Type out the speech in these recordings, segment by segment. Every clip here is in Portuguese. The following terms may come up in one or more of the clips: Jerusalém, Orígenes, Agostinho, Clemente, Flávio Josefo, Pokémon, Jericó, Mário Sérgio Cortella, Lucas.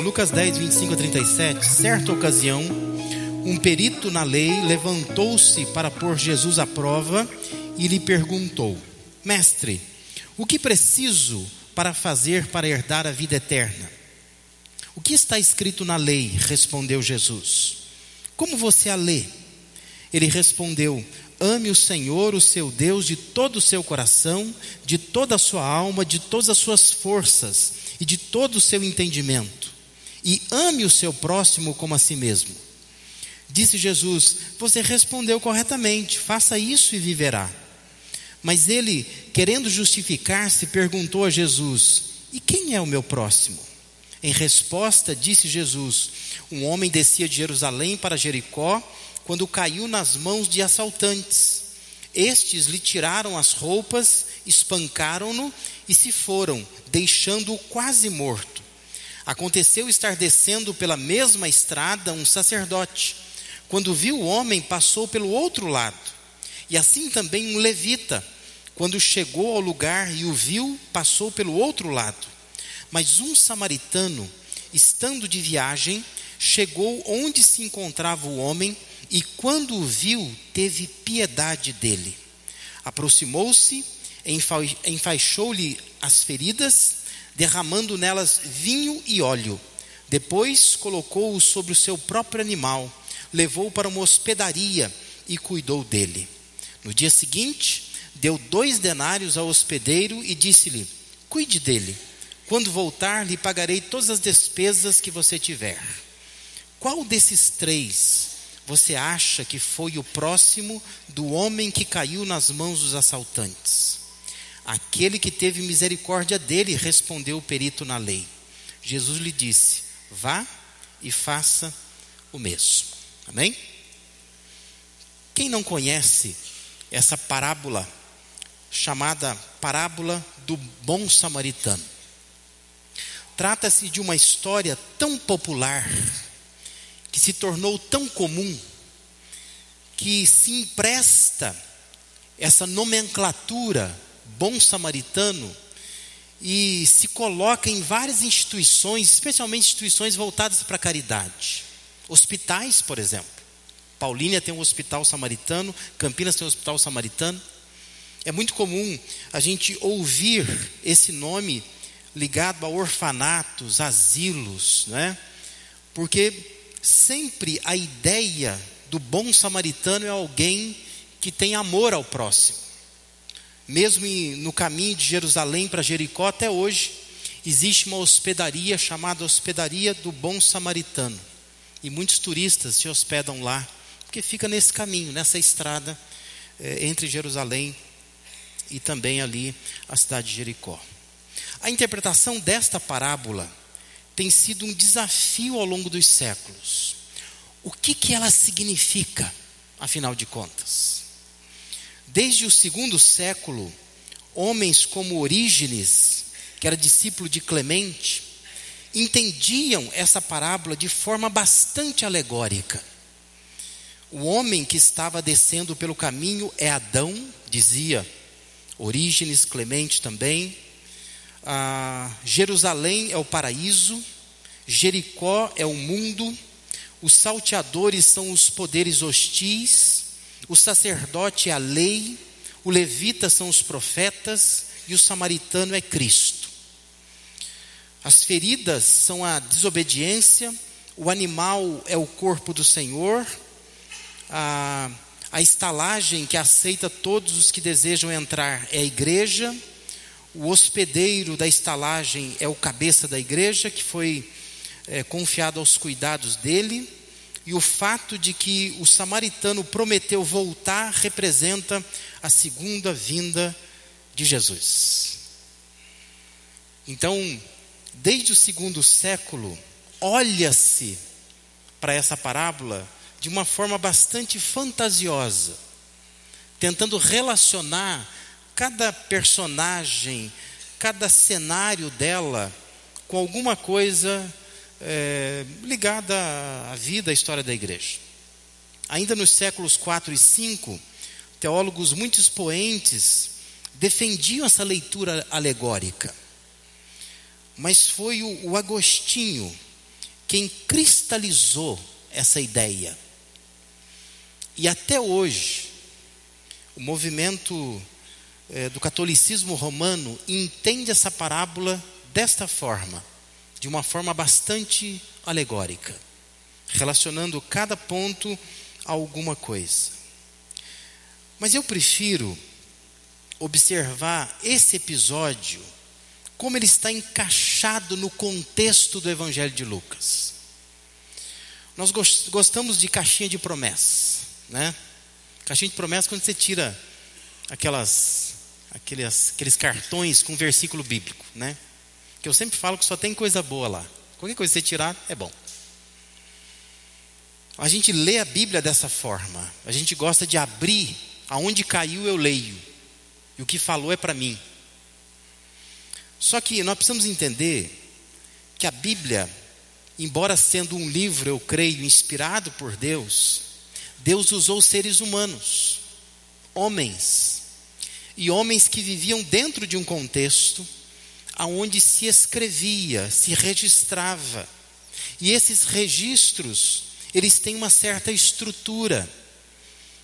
Lucas 10, 25 a 37, certa ocasião, um perito na lei levantou-se para pôr Jesus à prova e lhe perguntou: Mestre, o que preciso para fazer para herdar a vida eterna? O que está escrito na lei? Respondeu Jesus. Como você a lê? Ele respondeu: Ame o Senhor, o seu Deus, de todo o seu coração, de toda a sua alma, de todas as suas forças e de todo o seu entendimento. E ame o seu próximo como a si mesmo. Disse Jesus: Você respondeu corretamente, faça isso e viverá. Mas ele, querendo justificar-se, perguntou a Jesus: E quem é o meu próximo? Em resposta, disse Jesus: Um homem descia de Jerusalém para Jericó, quando caiu nas mãos de assaltantes. Estes lhe tiraram as roupas, espancaram-no e se foram, deixando-o quase morto. Aconteceu estar descendo pela mesma estrada um sacerdote. Quando viu o homem, passou pelo outro lado. E assim também um levita, quando chegou ao lugar e o viu, passou pelo outro lado. Mas um samaritano, estando de viagem, chegou onde se encontrava o homem e, quando o viu, teve piedade dele. Aproximou-se, enfaixou-lhe as feridas, derramando nelas vinho e óleo. Depois colocou-o sobre o seu próprio animal, levou-o para uma hospedaria e cuidou dele. No dia seguinte, deu 2 denários ao hospedeiro e disse-lhe: Cuide dele. Quando voltar, lhe pagarei todas as despesas que você tiver. Qual desses 3 você acha que foi o próximo do homem que caiu nas mãos dos assaltantes? Aquele que teve misericórdia dele, respondeu o perito na lei. Jesus lhe disse: Vá e faça o mesmo. Amém? Quem não conhece essa parábola, chamada parábola do bom samaritano? Trata-se de uma história tão popular, que se tornou tão comum, que se empresta essa nomenclatura bom samaritano e se coloca em várias instituições, especialmente instituições voltadas para a caridade. Hospitais, por exemplo. Paulínia tem um hospital samaritano, Campinas tem um hospital samaritano. É muito comum a gente ouvir esse nome ligado a orfanatos, asilos, né? Porque sempre a ideia do bom samaritano é alguém que tem amor ao próximo. Mesmo no caminho de Jerusalém para Jericó, até hoje, existe uma hospedaria chamada Hospedaria do Bom Samaritano. E muitos turistas se hospedam lá, porque fica nesse caminho, nessa estrada, entre Jerusalém e também ali a cidade de Jericó. A interpretação desta parábola tem sido um desafio ao longo dos séculos. O que ela significa, afinal de contas? Desde o 2º século, homens como Orígenes, que era discípulo de Clemente, entendiam essa parábola de forma bastante alegórica. O homem que estava descendo pelo caminho é Adão, dizia Orígenes, Clemente também. Jerusalém é o paraíso, Jericó é o mundo, os salteadores são os poderes hostis, o sacerdote é a lei, o levita são os profetas e o samaritano é Cristo. As feridas são a desobediência, o animal é o corpo do Senhor, a estalagem que aceita todos os que desejam entrar é a igreja, o hospedeiro da estalagem é o cabeça da igreja, que foi confiado aos cuidados dele. E o fato de que o samaritano prometeu voltar representa a segunda vinda de Jesus. Então, desde o 2º século, olha-se para essa parábola de uma forma bastante fantasiosa, tentando relacionar cada personagem, cada cenário dela com alguma coisa ligada à vida, à história da igreja. Ainda nos séculos 4 e 5, teólogos muito expoentes defendiam essa leitura alegórica. Mas foi o Agostinho quem cristalizou essa ideia. E até hoje, o movimento do catolicismo romano entende essa parábola desta forma, de uma forma bastante alegórica, relacionando cada ponto a alguma coisa. Mas eu prefiro observar esse episódio como ele está encaixado no contexto do Evangelho de Lucas. Nós gostamos de caixinha de promessas, né? Caixinha de promessas quando você tira aqueles cartões com versículo bíblico, né? Que eu sempre falo que só tem coisa boa lá. Qualquer coisa que você tirar é bom. A gente lê a Bíblia dessa forma. A gente gosta de abrir. Aonde caiu eu leio. E o que falou é para mim. Só que nós precisamos entender que a Bíblia, embora sendo um livro, eu creio, inspirado por Deus, Deus usou seres humanos, homens, e homens que viviam dentro de um contexto aonde se escrevia, se registrava. E esses registros, eles têm uma certa estrutura.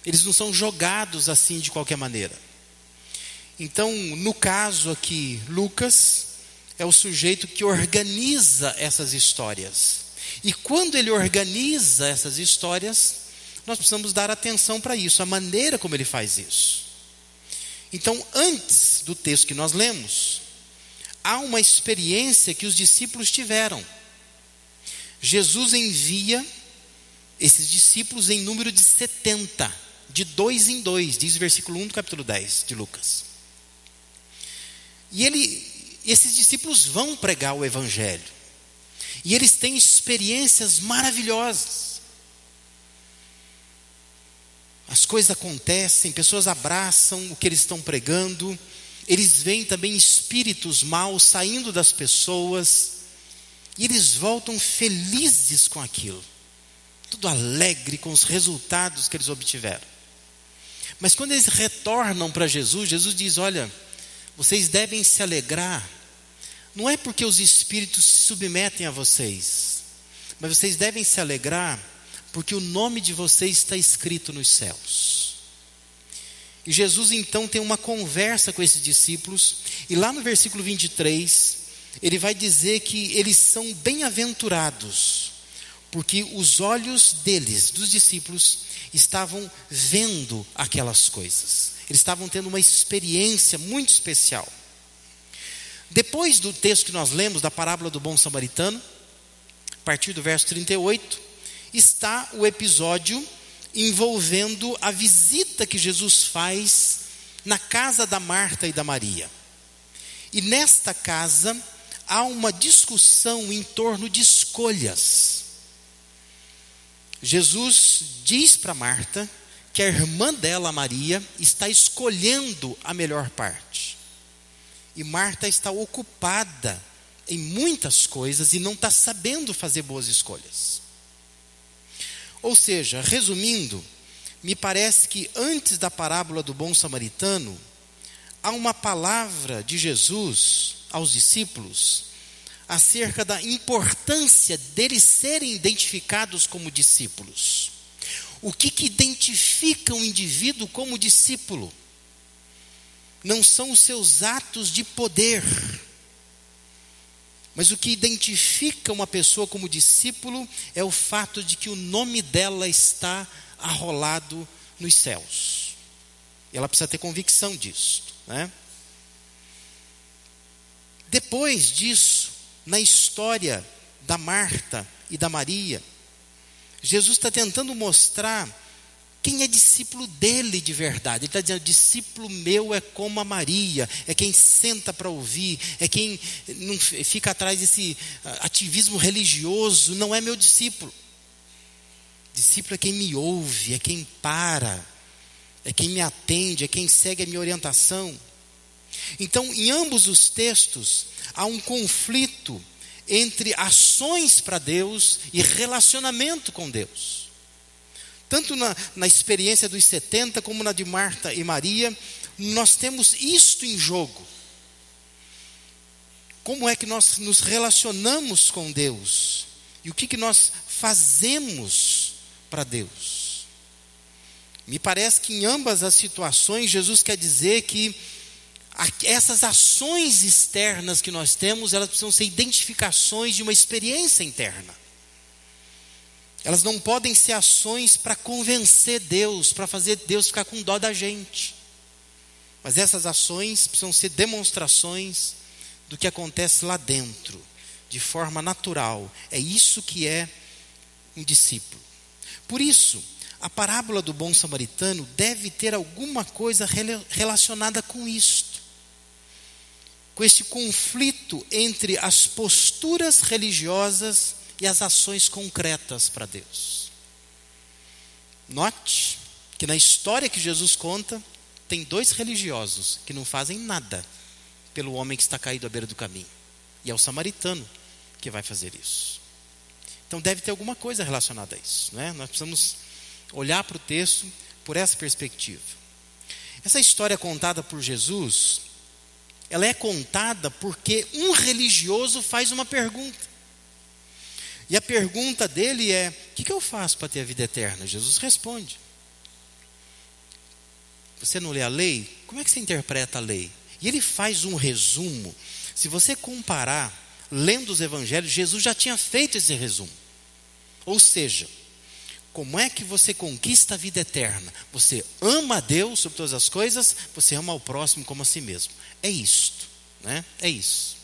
Eles não são jogados assim de qualquer maneira. Então, no caso aqui, Lucas é o sujeito que organiza essas histórias. E quando ele organiza essas histórias, nós precisamos dar atenção para isso, a maneira como ele faz isso. Então, antes do texto que nós lemos, há uma experiência que os discípulos tiveram. Jesus envia esses discípulos em número de 70, de 2 em 2, diz o versículo 1 do capítulo 10 de Lucas. E esses discípulos vão pregar o evangelho. E eles têm experiências maravilhosas. As coisas acontecem, pessoas abraçam o que eles estão pregando. Eles veem também espíritos maus saindo das pessoas. E eles voltam felizes com aquilo. Tudo alegre com os resultados que eles obtiveram. Mas quando eles retornam para Jesus, Jesus diz, olha, vocês devem se alegrar, não é porque os espíritos se submetem a vocês, mas vocês devem se alegrar porque o nome de vocês está escrito nos céus. E Jesus então tem uma conversa com esses discípulos, e lá no versículo 23, ele vai dizer que eles são bem-aventurados, porque os olhos deles, dos discípulos, estavam vendo aquelas coisas. Eles estavam tendo uma experiência muito especial. Depois do texto que nós lemos, da parábola do bom samaritano, a partir do verso 38, está o episódio envolvendo a visita que Jesus faz na casa da Marta e da Maria. E nesta casa há uma discussão em torno de escolhas. Jesus diz para Marta que a irmã dela, Maria, está escolhendo a melhor parte. E Marta está ocupada em muitas coisas e não está sabendo fazer boas escolhas. Ou seja, resumindo, me parece que antes da parábola do bom samaritano, há uma palavra de Jesus aos discípulos acerca da importância deles serem identificados como discípulos. O que identifica um indivíduo como discípulo? Não são os seus atos de poder. Mas o que identifica uma pessoa como discípulo é o fato de que o nome dela está arrolado nos céus. Ela precisa ter convicção disso, né? Depois disso, na história da Marta e da Maria, Jesus está tentando mostrar quem é discípulo dele de verdade. Ele está dizendo, discípulo meu é como a Maria, é quem senta para ouvir, é quem não fica atrás desse ativismo religioso, não é meu discípulo. Discípulo é quem me ouve, é quem para, é quem me atende, é quem segue a minha orientação. Então, em ambos os textos, há um conflito entre ações para Deus e relacionamento com Deus. tanto na experiência dos 70 como na de Marta e Maria, nós temos isto em jogo. Como é que nós nos relacionamos com Deus? E o que nós fazemos para Deus? Me parece que em ambas as situações, Jesus quer dizer que essas ações externas que nós temos, elas precisam ser identificações de uma experiência interna. Elas não podem ser ações para convencer Deus, para fazer Deus ficar com dó da gente. Mas essas ações precisam ser demonstrações do que acontece lá dentro, de forma natural. É isso que é um discípulo. Por isso, a parábola do bom samaritano deve ter alguma coisa relacionada com isto, com esse conflito entre as posturas religiosas e as ações concretas para Deus. Note que na história que Jesus conta, tem dois religiosos que não fazem nada pelo homem que está caído à beira do caminho. E é o samaritano que vai fazer isso. Então deve ter alguma coisa relacionada a isso, né? Nós precisamos olhar para o texto por essa perspectiva. Essa história contada por Jesus, ela é contada porque um religioso faz uma pergunta. E a pergunta dele é: o que eu faço para ter a vida eterna? Jesus responde: você não lê a lei? Como é que você interpreta a lei? E ele faz um resumo. Se você comparar, lendo os evangelhos, Jesus já tinha feito esse resumo. Ou seja, como é que você conquista a vida eterna? Você ama a Deus sobre todas as coisas, você ama ao próximo como a si mesmo. É isto, né? É isso.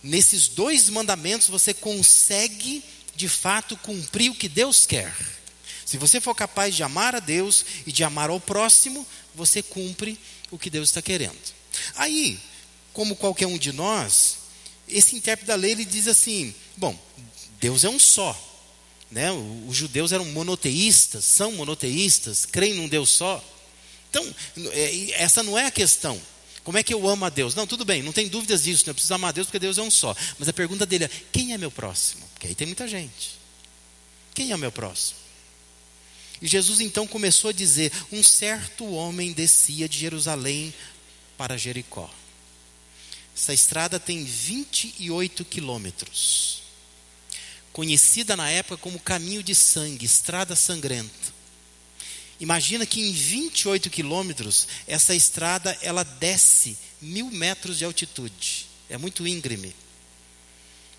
Nesses dois mandamentos você consegue, de fato, cumprir o que Deus quer. Se você for capaz de amar a Deus e de amar ao próximo, você cumpre o que Deus está querendo. Aí, como qualquer um de nós, esse intérprete da lei, ele diz assim: bom, Deus é um só, né? Os judeus eram monoteístas, são monoteístas, creem num Deus só. Então, essa não é a questão. Como é que eu amo a Deus? Não, tudo bem, não tem dúvidas disso, né? Eu preciso amar a Deus porque Deus é um só. Mas a pergunta dele é: quem é meu próximo? Porque aí tem muita gente. Quem é o meu próximo? E Jesus então começou a dizer: um certo homem descia de Jerusalém para Jericó. Essa estrada tem 28 quilômetros. Conhecida na época como caminho de sangue, estrada sangrenta. Imagina que em 28 quilômetros, essa estrada ela desce 1000 metros de altitude. É muito íngreme.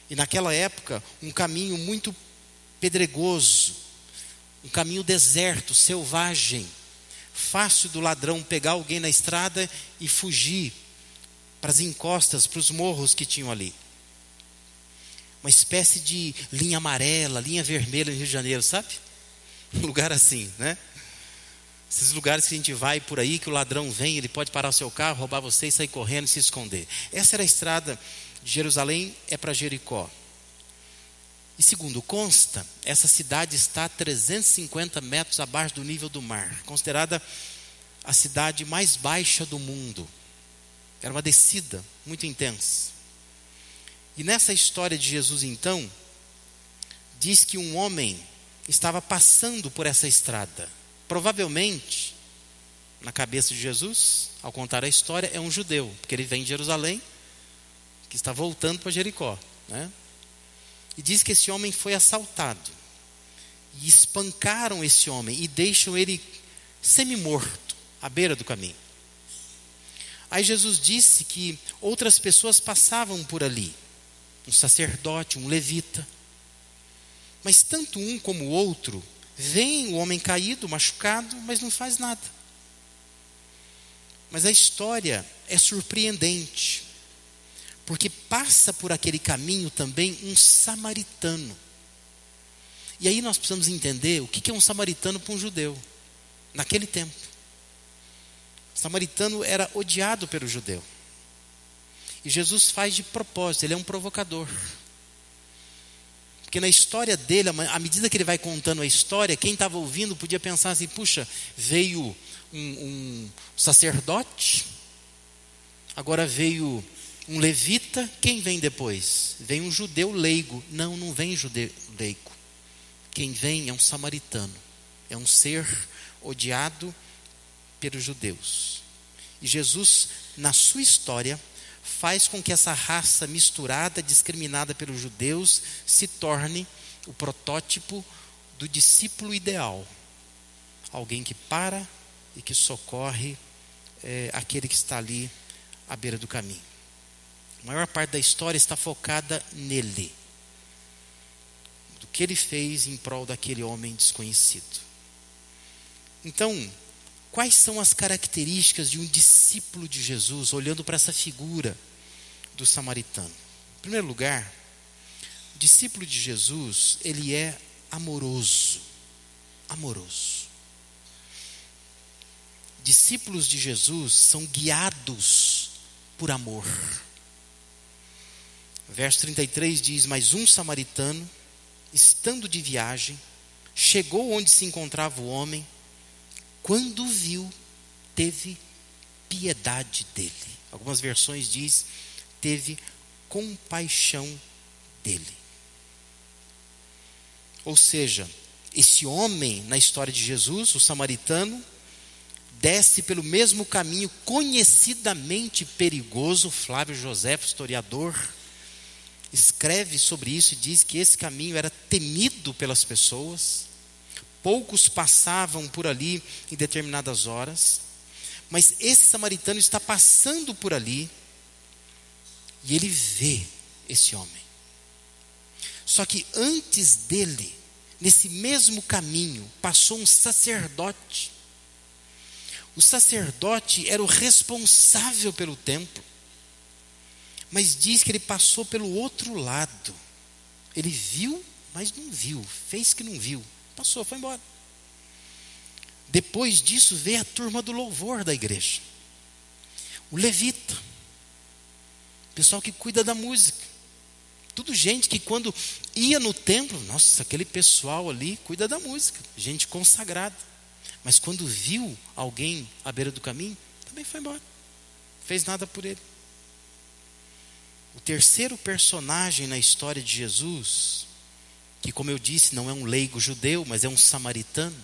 E naquela época, um caminho muito pedregoso. Um caminho deserto, selvagem, fácil do ladrão pegar alguém na estrada e fugir para as encostas, para os morros que tinham ali. Uma espécie de linha amarela, linha vermelha no Rio de Janeiro, sabe? Um lugar assim, né? Esses lugares que a gente vai por aí, que o ladrão vem, ele pode parar o seu carro, roubar você e sair correndo e se esconder. Essa era a estrada de Jerusalém, é para Jericó. E segundo consta, essa cidade está a 350 metros abaixo do nível do mar, considerada a cidade mais baixa do mundo. Era uma descida muito intensa. E nessa história de Jesus então, diz que um homem estava passando por essa estrada. Provavelmente, na cabeça de Jesus, ao contar a história, é um judeu, porque ele vem de Jerusalém, que está voltando para Jericó, né? E diz que esse homem foi assaltado. E espancaram esse homem e deixam ele semi-morto, à beira do caminho. Aí Jesus disse que outras pessoas passavam por ali. Um sacerdote, um levita. Mas tanto um como o outro, veem o homem caído, machucado, mas não faz nada. Mas a história é surpreendente. Porque passa por aquele caminho também um samaritano. E aí nós precisamos entender o que é um samaritano para um judeu, naquele tempo. O samaritano era odiado pelo judeu. E Jesus faz de propósito, ele é um provocador. Porque na história dele, à medida que ele vai contando a história, quem estava ouvindo podia pensar assim: puxa, veio um sacerdote, agora veio um levita, quem vem depois? Vem um judeu leigo. Não, não vem judeu leigo. Quem vem é um samaritano. é um ser odiado pelos judeus. E Jesus, na sua história, faz com que essa raça misturada, discriminada pelos judeus, se torne o protótipo do discípulo ideal. Alguém que para e que socorre aquele que está ali à beira do caminho. A maior parte da história está focada nele, do que ele fez em prol daquele homem desconhecido. Então, quais são as características de um discípulo de Jesus, olhando para essa figura do samaritano? Em primeiro lugar, o discípulo de Jesus, ele é amoroso. Amoroso. Discípulos de Jesus são guiados por amor. Verso 33 diz: mas um samaritano, estando de viagem, chegou onde se encontrava o homem. Quando o viu, teve piedade dele. Algumas versões diz, teve compaixão dele. Ou seja, esse homem na história de Jesus, o samaritano, desce pelo mesmo caminho conhecidamente perigoso. Flávio Josefo, historiador, escreve sobre isso e diz que esse caminho era temido pelas pessoas. Poucos passavam por ali em determinadas horas, mas esse samaritano está passando por ali e ele vê esse homem. Só que antes dele, nesse mesmo caminho, passou um sacerdote. O sacerdote era o responsável pelo templo, mas diz que ele passou pelo outro lado. Ele viu, mas não viu, fez que não viu. Passou, foi embora. Depois disso veio a turma do louvor da igreja, o levita, o pessoal que cuida da música, tudo gente que quando ia no templo, nossa, aquele pessoal ali cuida da música, gente consagrada, mas quando viu alguém à beira do caminho, também foi embora, não fez nada por ele. O terceiro personagem na história de Jesus, que, como eu disse, não é um leigo judeu, mas é um samaritano,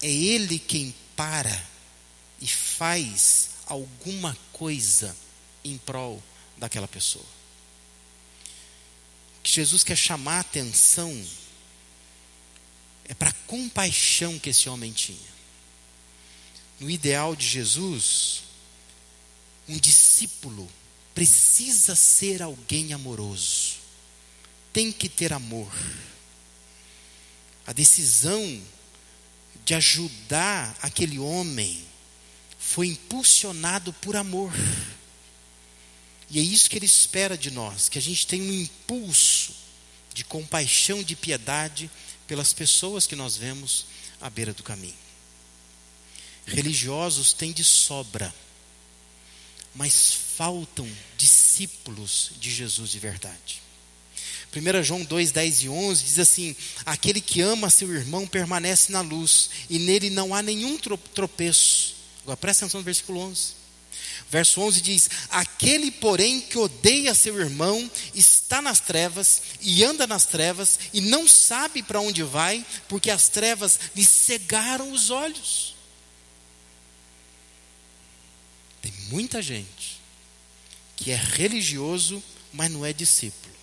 é ele quem para e faz alguma coisa em prol daquela pessoa. O que Jesus quer chamar a atenção é para a compaixão que esse homem tinha. No ideal de Jesus, um discípulo precisa ser alguém amoroso. Tem que ter amor. A decisão de ajudar aquele homem foi impulsionado por amor. E é isso que ele espera de nós, que a gente tenha um impulso de compaixão, de piedade pelas pessoas que nós vemos à beira do caminho. Religiosos têm de sobra, mas faltam discípulos de Jesus de verdade. 1 João 2, 10 e 11 diz assim: aquele que ama seu irmão permanece na luz, e nele não há nenhum tropeço. Agora presta atenção no versículo 11. Verso 11 diz: aquele, porém, que odeia seu irmão está nas trevas e anda nas trevas e não sabe para onde vai, porque as trevas lhe cegaram os olhos. Tem muita gente que é religioso, mas não é discípulo,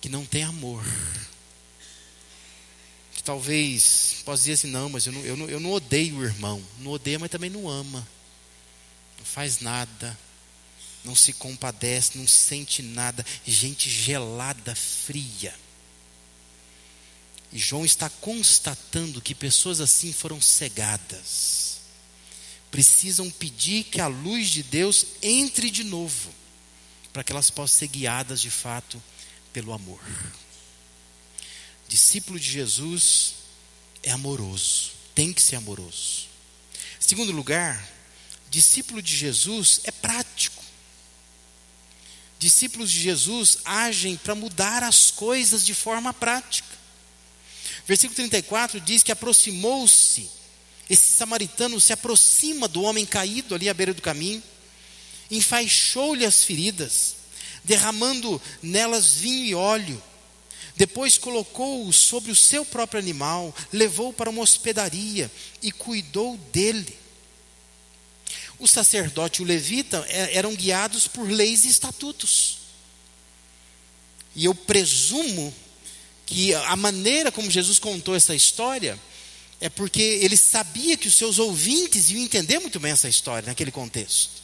que não tem amor, que talvez possa dizer assim: não, mas eu não odeio o irmão. Não odeia, mas também não ama, não faz nada, não se compadece, não sente nada. Gente gelada, fria. E João está constatando que pessoas assim foram cegadas, precisam pedir que a luz de Deus entre de novo, para que elas possam ser guiadas de fato pelo amor. Discípulo de Jesus é amoroso, tem que ser amoroso. Em segundo lugar, discípulo de Jesus é prático. Discípulos de Jesus agem para mudar as coisas de forma prática. Versículo 34 diz que aproximou-se, esse samaritano se aproxima do homem caído ali à beira do caminho, enfaixou-lhe as feridas, derramando nelas vinho e óleo, Depois colocou-o sobre o seu próprio animal, levou-o para uma hospedaria e cuidou dele. O sacerdote e o levita eram guiados por leis e estatutos. E eu presumo que a maneira como Jesus contou essa história é porque ele sabia que os seus ouvintes iam entender muito bem essa história naquele contexto.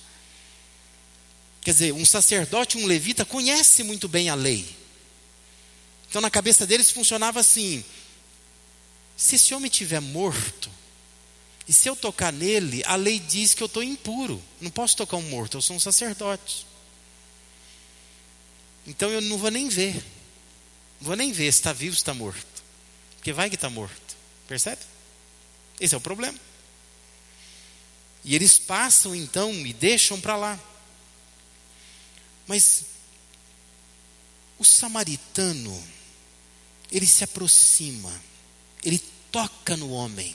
Quer dizer, um sacerdote e um levita conhecem muito bem a lei. Então na cabeça deles funcionava assim: se esse homem estiver morto, e se eu tocar nele, a lei diz que eu estou impuro. Não posso tocar um morto, eu sou um sacerdote. Então eu não vou nem ver. Não vou nem ver se está vivo ou se está morto. Porque vai que está morto. Percebe? Esse é o problema. E eles passam então e deixam para lá. Mas o samaritano, ele se aproxima. Ele toca no homem.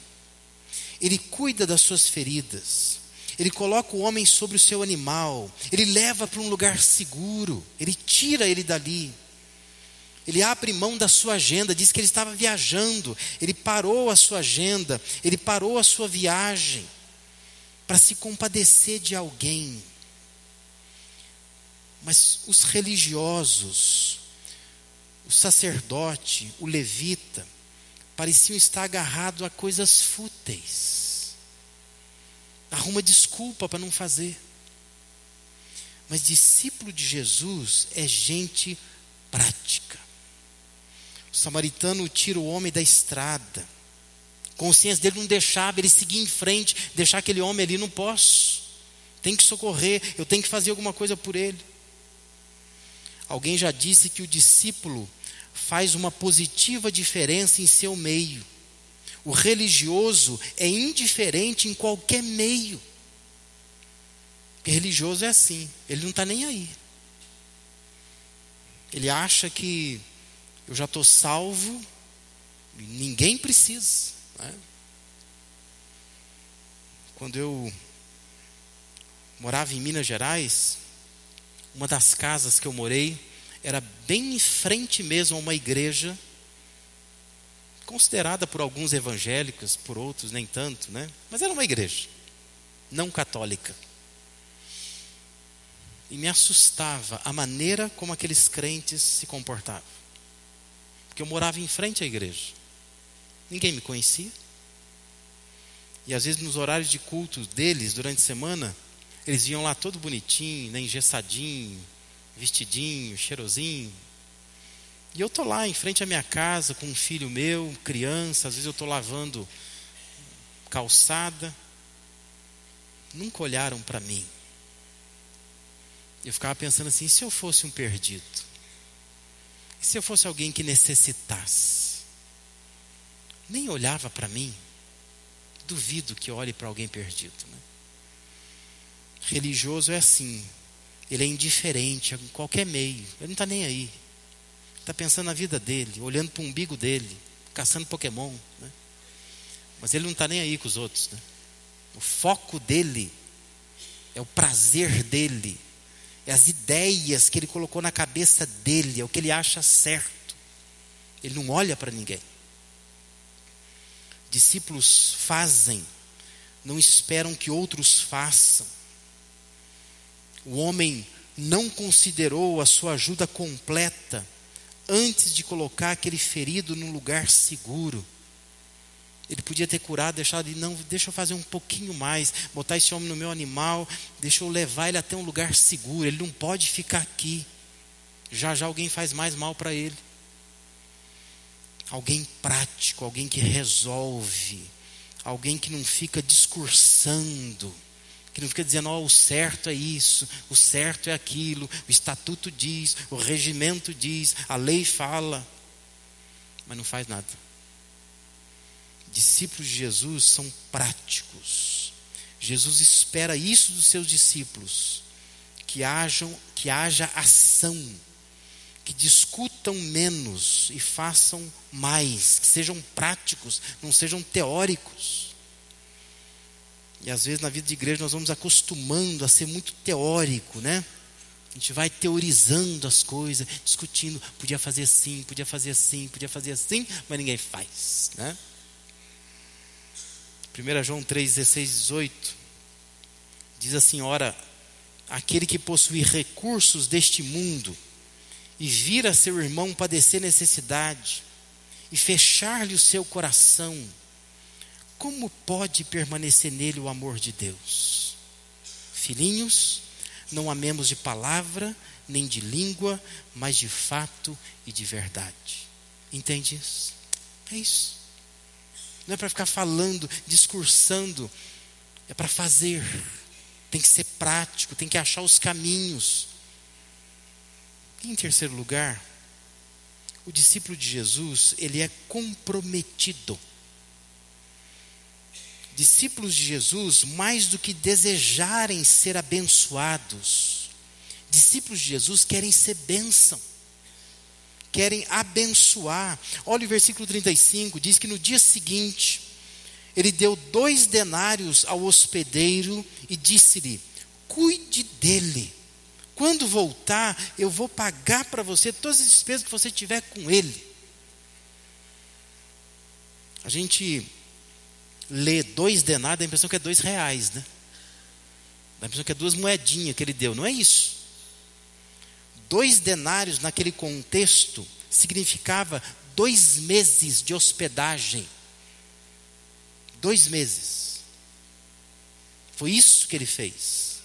Ele cuida das suas feridas. Ele coloca o homem sobre o seu animal. Ele leva para um lugar seguro. Ele tira ele dali. Ele abre mão da sua agenda. Diz que ele estava viajando. Ele parou a sua agenda. Ele parou a sua viagem para se compadecer de alguém. Mas os religiosos, o sacerdote, o levita, pareciam estar agarrados a coisas fúteis. Arruma desculpa para não fazer. Mas discípulo de Jesus é gente prática. O samaritano tira o homem da estrada. A consciência dele não deixava ele seguir em frente, deixar aquele homem ali, não posso. Tem que socorrer, eu tenho que fazer alguma coisa por ele. Alguém já disse que o discípulo faz uma positiva diferença em seu meio. O religioso é indiferente em qualquer meio. Porque religioso é assim, ele não está nem aí. Ele acha que eu já estou salvo, ninguém precisa, né? Quando eu morava em Minas Gerais, uma das casas que eu morei era bem em frente mesmo a uma igreja considerada por alguns evangélicos, por outros nem tanto, né? Mas era uma igreja não católica. E me assustava a maneira como aqueles crentes se comportavam. Porque eu morava em frente à igreja. Ninguém me conhecia. E às vezes nos horários de culto deles, durante a semana, eles iam lá todo bonitinho, né, engessadinho, vestidinho, cheirosinho. E eu estou lá em frente à minha casa com um filho meu, criança. Às vezes eu estou lavando calçada. Nunca olharam para mim. Eu ficava pensando assim: e se eu fosse um perdido? E se eu fosse alguém que necessitasse? Nem olhava para mim. Duvido que olhe para alguém perdido, né? Religioso é assim. Ele é indiferente em qualquer meio. Ele não está nem aí. Está pensando na vida dele, olhando para o umbigo dele, caçando Pokémon, né? Mas ele não está nem aí com os outros, né? O foco dele é o prazer dele, é as ideias que ele colocou na cabeça dele, é o que ele acha certo. Ele não olha para ninguém. Discípulos fazem, não esperam que outros façam. O homem não considerou a sua ajuda completa antes de colocar aquele ferido num lugar seguro. Ele podia ter curado, deixado ele, não, deixa eu fazer um pouquinho mais, botar esse homem no meu animal, deixa eu levar ele até um lugar seguro, ele não pode ficar aqui. Já já alguém faz mais mal para ele. Alguém prático, alguém que resolve, alguém que não fica discursando, que não fica dizendo: o certo é isso, o certo é aquilo, o estatuto diz, o regimento diz, a lei fala, mas não faz nada. Discípulos de Jesus são práticos. Jesus espera isso dos seus discípulos, que haja ação, que discutam menos e façam mais, que sejam práticos, não sejam teóricos. E às vezes na vida de igreja nós vamos acostumando a ser muito teórico, né? A gente vai teorizando as coisas, discutindo, podia fazer assim, podia fazer assim, podia fazer assim, mas ninguém faz, né? 1 João 3, 16, 18, diz assim: ora, aquele que possui recursos deste mundo e vira seu irmão padecer necessidade e fechar-lhe o seu coração, como pode permanecer nele o amor de Deus? Filhinhos, não amemos de palavra, nem de língua, mas de fato e de verdade. Entende isso? É isso. Não é para ficar falando, discursando, é para fazer. Tem que ser prático, tem que achar os caminhos. E em terceiro lugar, o discípulo de Jesus, ele é comprometido. Discípulos de Jesus, mais do que desejarem ser abençoados, discípulos de Jesus querem ser bênção, querem abençoar. Olha o versículo 35, diz que no dia seguinte, ele deu 2 denários ao hospedeiro e disse-lhe: cuide dele, quando voltar eu vou pagar para você todas as despesas que você tiver com ele. A gente lê 2 denários, dá a impressão que é 2 reais, né? Dá a impressão que é 2 moedinhas que ele deu. Não é isso. 2 denários naquele contexto significava 2 meses de hospedagem. 2 meses. Foi isso que ele fez.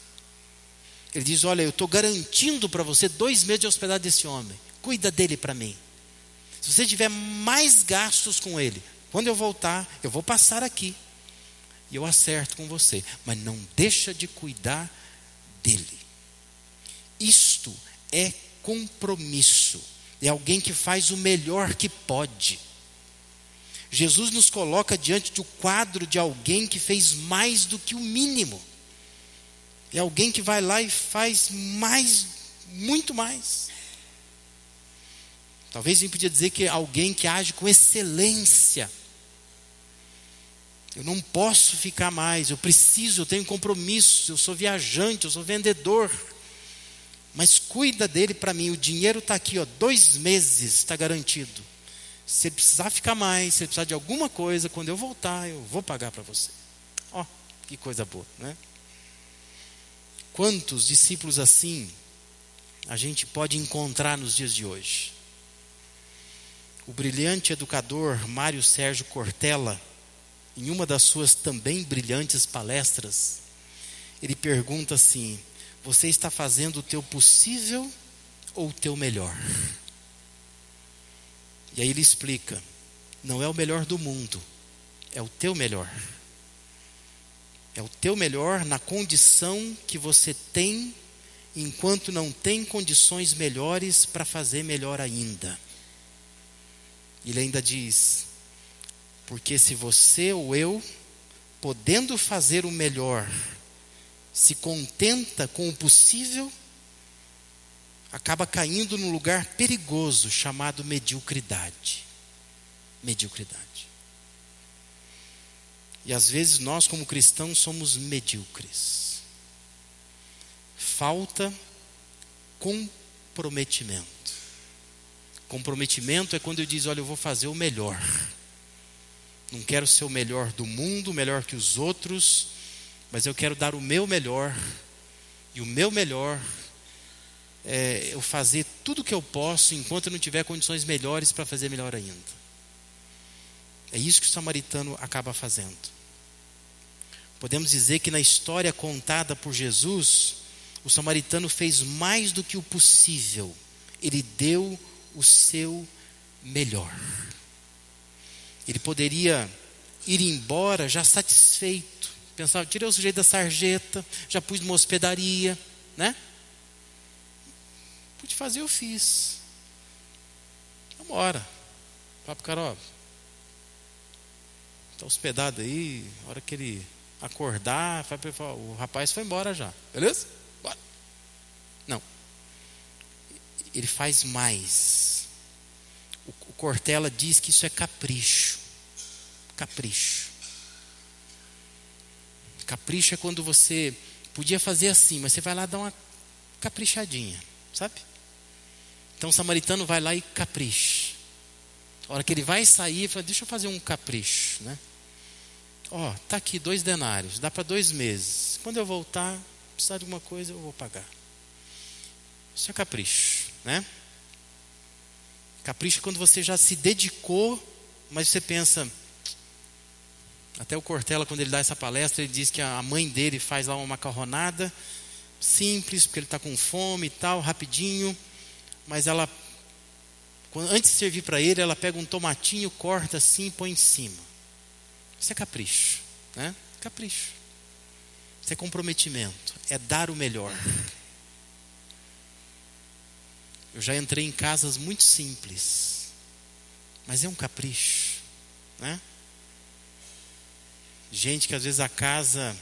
Ele diz: olha, eu estou garantindo para você 2 meses de hospedagem desse homem. Cuida dele para mim. Se você tiver mais gastos com ele, quando eu voltar, eu vou passar aqui e eu acerto com você. Mas não deixa de cuidar dele. Isto é compromisso. É alguém que faz o melhor que pode. Jesus nos coloca diante do quadro de alguém que fez mais do que o mínimo. É alguém que vai lá e faz mais, muito mais. Talvez a gente podia dizer que é alguém que age com excelência. Eu não posso ficar mais, eu preciso, eu tenho compromissos, eu sou viajante, eu sou vendedor. Mas cuida dele para mim, o dinheiro está aqui, ó, 2 meses, está garantido. Se ele precisar ficar mais, se ele precisar de alguma coisa, quando eu voltar, eu vou pagar para você. Ó, que coisa boa, né? Quantos discípulos assim a gente pode encontrar nos dias de hoje? O brilhante educador Mário Sérgio Cortella, em uma das suas também brilhantes palestras, ele pergunta assim: você está fazendo o teu possível ou o teu melhor? E aí ele explica: não é o melhor do mundo, é o teu melhor. É o teu melhor na condição que você tem, enquanto não tem condições melhores para fazer melhor ainda. Ele ainda diz: porque se você ou eu, podendo fazer o melhor, se contenta com o possível, acaba caindo num lugar perigoso chamado mediocridade. Mediocridade. E às vezes nós, como cristãos, somos medíocres. Falta comprometimento. Comprometimento é quando eu digo: olha, eu vou fazer o melhor. Não quero ser o melhor do mundo, melhor que os outros, mas eu quero dar o meu melhor. E o meu melhor é eu fazer tudo o que eu posso, enquanto eu não tiver condições melhores para fazer melhor ainda. É isso que o samaritano acaba fazendo. Podemos dizer que na história contada por Jesus, o samaritano fez mais do que o possível. Ele deu o seu melhor. Ele poderia ir embora já satisfeito. Pensava: tirei o sujeito da sarjeta, já pus numa hospedaria, né? Pude fazer, eu fiz. Vamos embora. Fala pro cara: ó, tá hospedado aí, a hora que ele acordar, o rapaz foi embora já, beleza? Bora. Não. Ele faz mais. O Cortella diz que isso é capricho. Capricho. Capricho é quando você podia fazer assim, mas você vai lá dar uma caprichadinha, sabe? Então o samaritano vai lá e capricha. A hora que ele vai sair, ele fala, deixa eu fazer um capricho, né? Ó, tá aqui 2 denários, dá para 2 meses. Quando eu voltar, precisar de alguma coisa, eu vou pagar. Isso é capricho, né? Capricho é quando você já se dedicou, mas você pensa... Até o Cortella, quando ele dá essa palestra, ele diz que a mãe dele faz lá uma macarronada simples, porque ele está com fome e tal, rapidinho. Mas ela, antes de servir para ele, ela pega um tomatinho, corta assim e põe em cima. Isso é capricho, né? Capricho. Isso é comprometimento, é dar o melhor. Eu já entrei em casas muito simples, mas é um capricho, né? Gente que às vezes a casa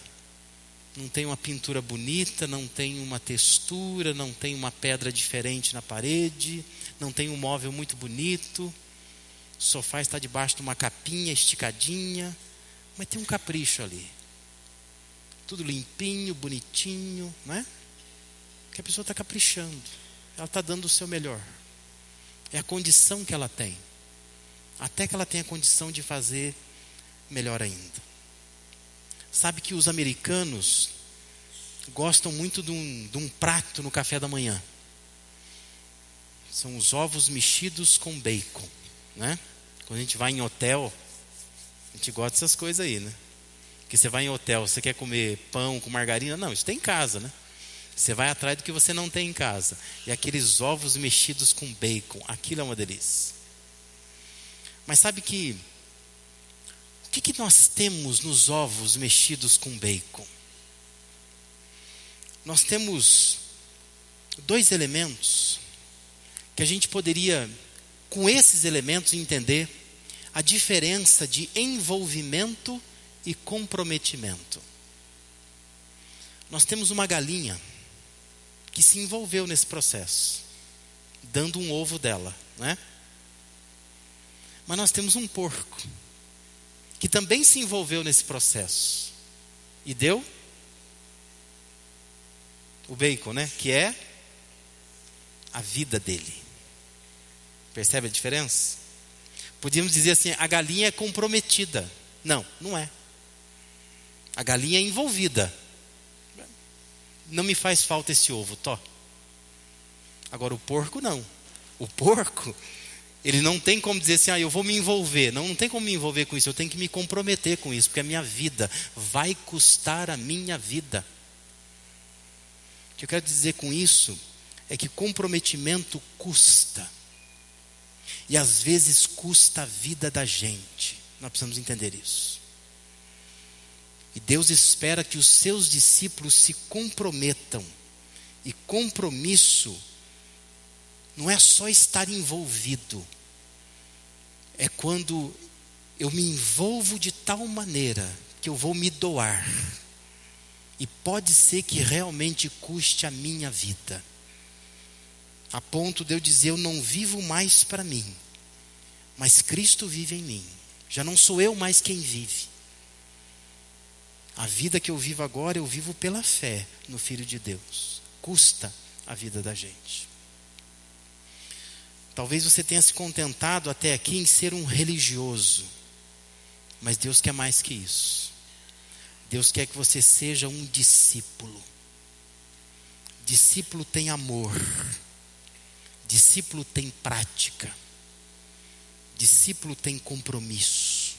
não tem uma pintura bonita, não tem uma textura, não tem uma pedra diferente na parede, não tem um móvel muito bonito, o sofá está debaixo de uma capinha esticadinha, mas tem um capricho ali. Tudo limpinho, bonitinho, né? Porque a pessoa está caprichando, ela está dando o seu melhor. É a condição que ela tem, até que ela tenha condição de fazer melhor ainda. Sabe que os americanos gostam muito de um prato no café da manhã. São os ovos mexidos com bacon, né? Quando a gente vai em hotel, a gente gosta dessas coisas aí, né? Porque você vai em hotel, você quer comer pão com margarina? Não, isso tem em casa, né? Você vai atrás do que você não tem em casa. E aqueles ovos mexidos com bacon, aquilo é uma delícia. Mas sabe que... O que nós temos nos ovos mexidos com bacon? Nós temos 2 elementos que a gente poderia, com esses elementos, entender a diferença de envolvimento e comprometimento. Nós temos uma galinha que se envolveu nesse processo, dando um ovo dela, né? Mas nós temos um porco que também se envolveu nesse processo e deu o bacon, né? Que é a vida dele. Percebe a diferença? Podíamos dizer assim, a galinha é comprometida. Não, não é. A galinha é envolvida. Não me faz falta esse ovo, tó. Agora o porco não. O porco... Ele não tem como dizer assim, ah, eu vou me envolver. Não, não tem como me envolver com isso. Eu tenho que me comprometer com isso, porque a minha vida vai custar a minha vida. O que eu quero dizer com isso é que comprometimento custa. E às vezes custa a vida da gente. Nós precisamos entender isso. E Deus espera que os seus discípulos se comprometam. E compromisso não é só estar envolvido. É quando eu me envolvo de tal maneira que eu vou me doar. E pode ser que realmente custe a minha vida. A ponto de eu dizer, eu não vivo mais para mim. Mas Cristo vive em mim. Já não sou eu mais quem vive. A vida que eu vivo agora, eu vivo pela fé no Filho de Deus. Custa a vida da gente. Talvez você tenha se contentado até aqui em ser um religioso. Mas Deus quer mais que isso. Deus quer que você seja um discípulo. Discípulo tem amor. Discípulo tem prática. Discípulo tem compromisso.